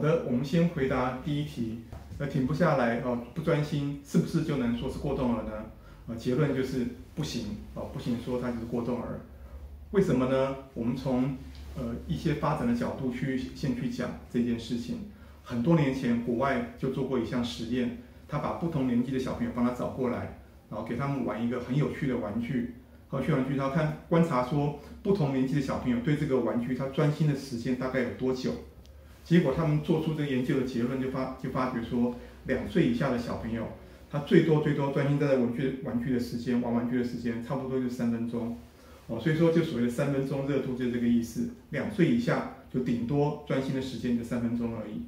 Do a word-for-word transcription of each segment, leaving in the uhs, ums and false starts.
好的，我们先回答第一题。呃，停不下来哦，不专心，是不是就能说是过动儿呢？呃，结论就是不行哦，不行，说它就是过动儿。为什么呢？我们从呃一些发展的角度去先去讲这件事情。很多年前，国外就做过一项实验，他把不同年纪的小朋友帮他找过来，然后给他们玩一个很有趣的玩具。 和去玩具，他看观察说，不同年纪的小朋友对这个玩具他专心的时间大概有多久？结果他们做出这个研究的结论就发就发觉说，两岁以下的小朋友，他最多最多专心在玩具玩具的时间，玩玩具的时间差不多就三分钟，哦，所以说就所谓的三分钟热度就是这个意思。两岁以下就顶多专心的时间就三分钟而已。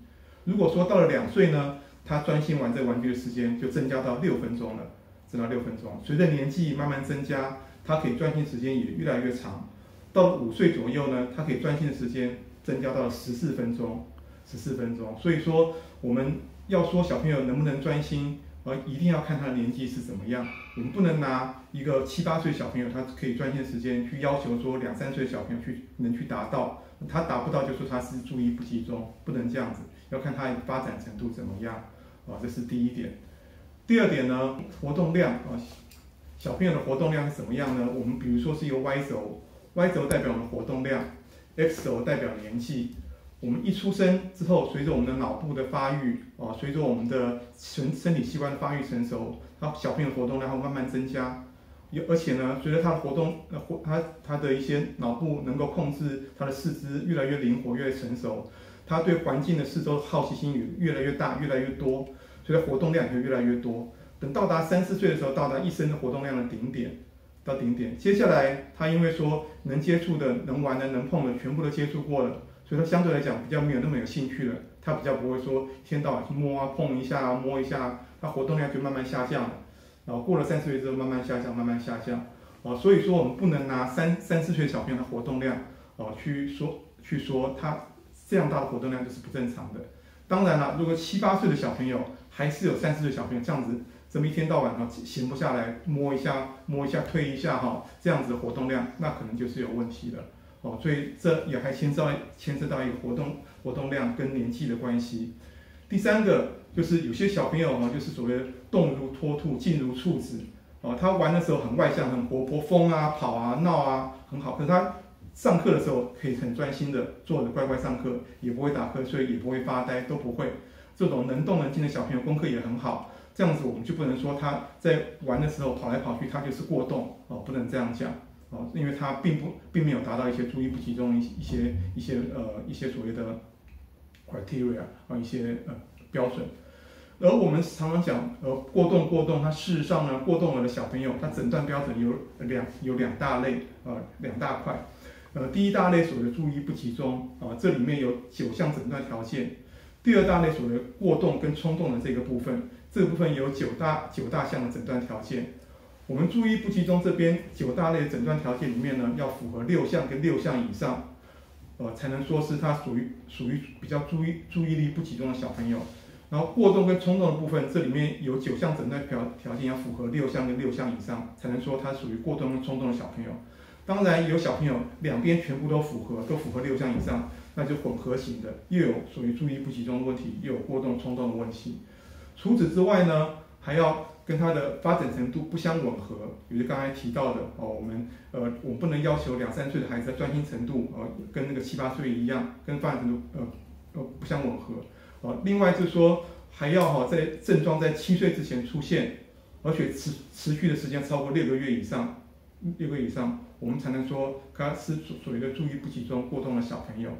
如果说到了两岁呢，他专心玩这玩具的时间就增加到六分钟了，增加六分钟。随着年纪慢慢增加。 他可以专心时间也越来越长，到了五岁左右呢，他可以专心的时间增加到十四分钟，十四分钟。所以说，我们要说小朋友能不能专心，呃，一定要看他的年纪是怎么样。我们不能拿一个七八岁小朋友他可以专心的时间去要求说两三岁小朋友去能去达到，他达不到就说他是注意不集中，不能这样子，要看他的发展程度怎么样。啊，这是第一点。第二点呢，活动量啊。 小朋友的活动量是怎么样呢？我们比如说是一个 Y 轴 ，Y 轴代表我们的活动量 ，X 轴代表年纪。我们一出生之后，随着我们的脑部的发育，啊，随着我们的身身体器官的发育成熟，他小朋友的活动量会慢慢增加。而且呢，随着他的活动，呃，活他他的一些脑部能够控制他的四肢越来越灵活，越来越成熟，他对环境的四周好奇心也越来越大，越来越多，所以他活动量也会越来越多。 等到达三四岁的时候，到达一生的活动量的顶点，到顶点。接下来，他因为说能接触的、能玩的、能碰的，全部都接触过了，所以他相对来讲比较没有那么有兴趣了。他比较不会说一天到晚去摸啊、碰一下啊、摸一下啊，他活动量就慢慢下降了。然后过了三四岁之后，慢慢下降，慢慢下降。哦，所以说我们不能拿三三四岁小朋友的活动量哦去说去说他这样大的活动量就是不正常的。当然了，如果七八岁的小朋友还是有三四岁小朋友这样子。 这么一天到晚哈，闲不下来，摸一下摸一下，推一下哈，这样子的活动量，那可能就是有问题了哦。所以这也还牵涉到牵涉到一个活动活动量跟年纪的关系。第三个就是有些小朋友哈，就是所谓的动如脱兔，静如处子哦。他玩的时候很外向，很活泼，疯啊、跑啊、闹啊，很好。可是他上课的时候可以很专心的坐着乖乖上课，也不会打瞌睡，也不会发呆，都不会。这种能动能静的小朋友，功课也很好。 这样子我们就不能说他在玩的时候跑来跑去，他就是过动哦，不能这样讲哦，因为他并不并没有达到一些注意不集中一些一些呃一些所谓的 criteria 啊一些呃标准。而我们常常讲呃过动过动，它事实上呢过动了的小朋友，他诊断标准有两有两大类呃两大块，呃第一大类所谓的注意不集中啊、呃，这里面有九项诊断条件。 第二大类所谓的过动跟冲动的这个部分，这个部分有九大九大项的诊断条件。我们注意不集中这边九大类诊断条件里面呢，要符合六项跟六项以上，呃，才能说是它属于属于比较注意注意力不集中的小朋友。然后过动跟冲动的部分，这里面有九项诊断条条件要符合六项跟六项以上，才能说它属于过动跟冲动的小朋友。当然有小朋友两边全部都符合，都符合六项以上。 那就混合型的，又有属于注意不集中的问题，又有过动冲动的问题。除此之外呢，还要跟他的发展程度不相吻合，也就是刚才提到的哦，我们呃，我们不能要求两三岁的孩子的专心程度哦、呃，跟那个七八岁一样，跟发展程度呃呃不相吻合哦、呃。另外就是说，还要哈、哦、在症状在七岁之前出现，而且持持续的时间超过六个月以上，六个月以上，我们才能说他是所谓的注意不集中过动的小朋友。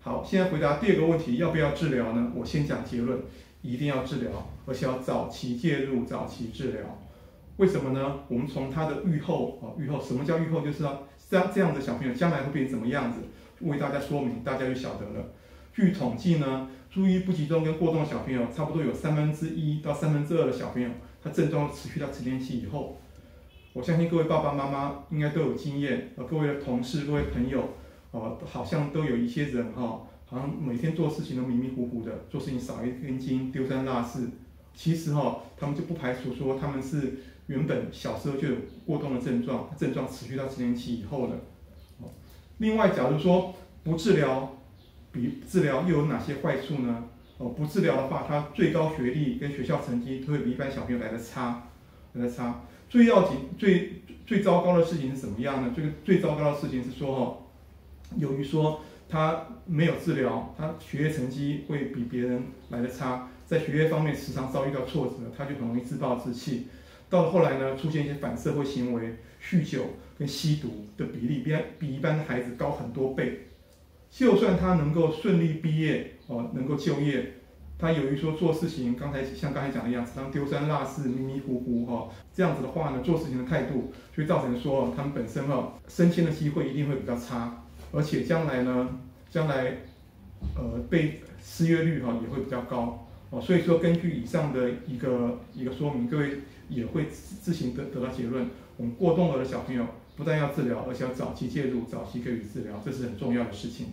好，现在回答第二个问题，要不要治疗呢？我先讲结论，一定要治疗，而且要早期介入、早期治疗。为什么呢？我们从他的预后啊，预后什么叫预后？就是啊，这样这样的小朋友将来会变成什么样子，为大家说明，大家就晓得了。据统计呢，注意不集中跟过动的小朋友，差不多有三分之一到三分之二的小朋友，他症状持续到成年期以后。我相信各位爸爸妈妈应该都有经验，呃，各位的同事、各位朋友。 哦，好像都有一些人哈、哦，好像每天做事情都迷迷糊糊的，做事情少一根筋，丢三落四。其实哈、哦，他们就不排除说他们是原本小时候就有过动的症状，症状持续到成年期以后了。哦，另外，假如说不治疗，比治疗又有哪些坏处呢？哦，不治疗的话，他最高学历跟学校成绩都会比一般小朋友来的差，来的差。最要紧、最最糟糕的事情是什么样呢？这个最糟糕的事情是说，哦，由于说他没有治疗，他学业成绩会比别人来的差，在学业方面时常遭遇到挫折，他就很容易自暴自弃。到了后来呢，出现一些反社会行为，酗酒跟吸毒的比例比比一般的孩子高很多倍。就算他能够顺利毕业，哦，能够就业，他由于说做事情，刚才像刚才讲的一样，常常丢三落四、迷迷糊糊哈、哦，这样子的话呢，做事情的态度就会造成说他们本身哈、哦、升迁的机会一定会比较差，而且将来呢，将来呃被失业率哈、哦、也会比较高哦，所以说根据以上的一个一个说明，各位也会自行得得到结论，我们过动儿的小朋友不但要治疗，而且要早期介入、早期给予治疗，这是很重要的事情。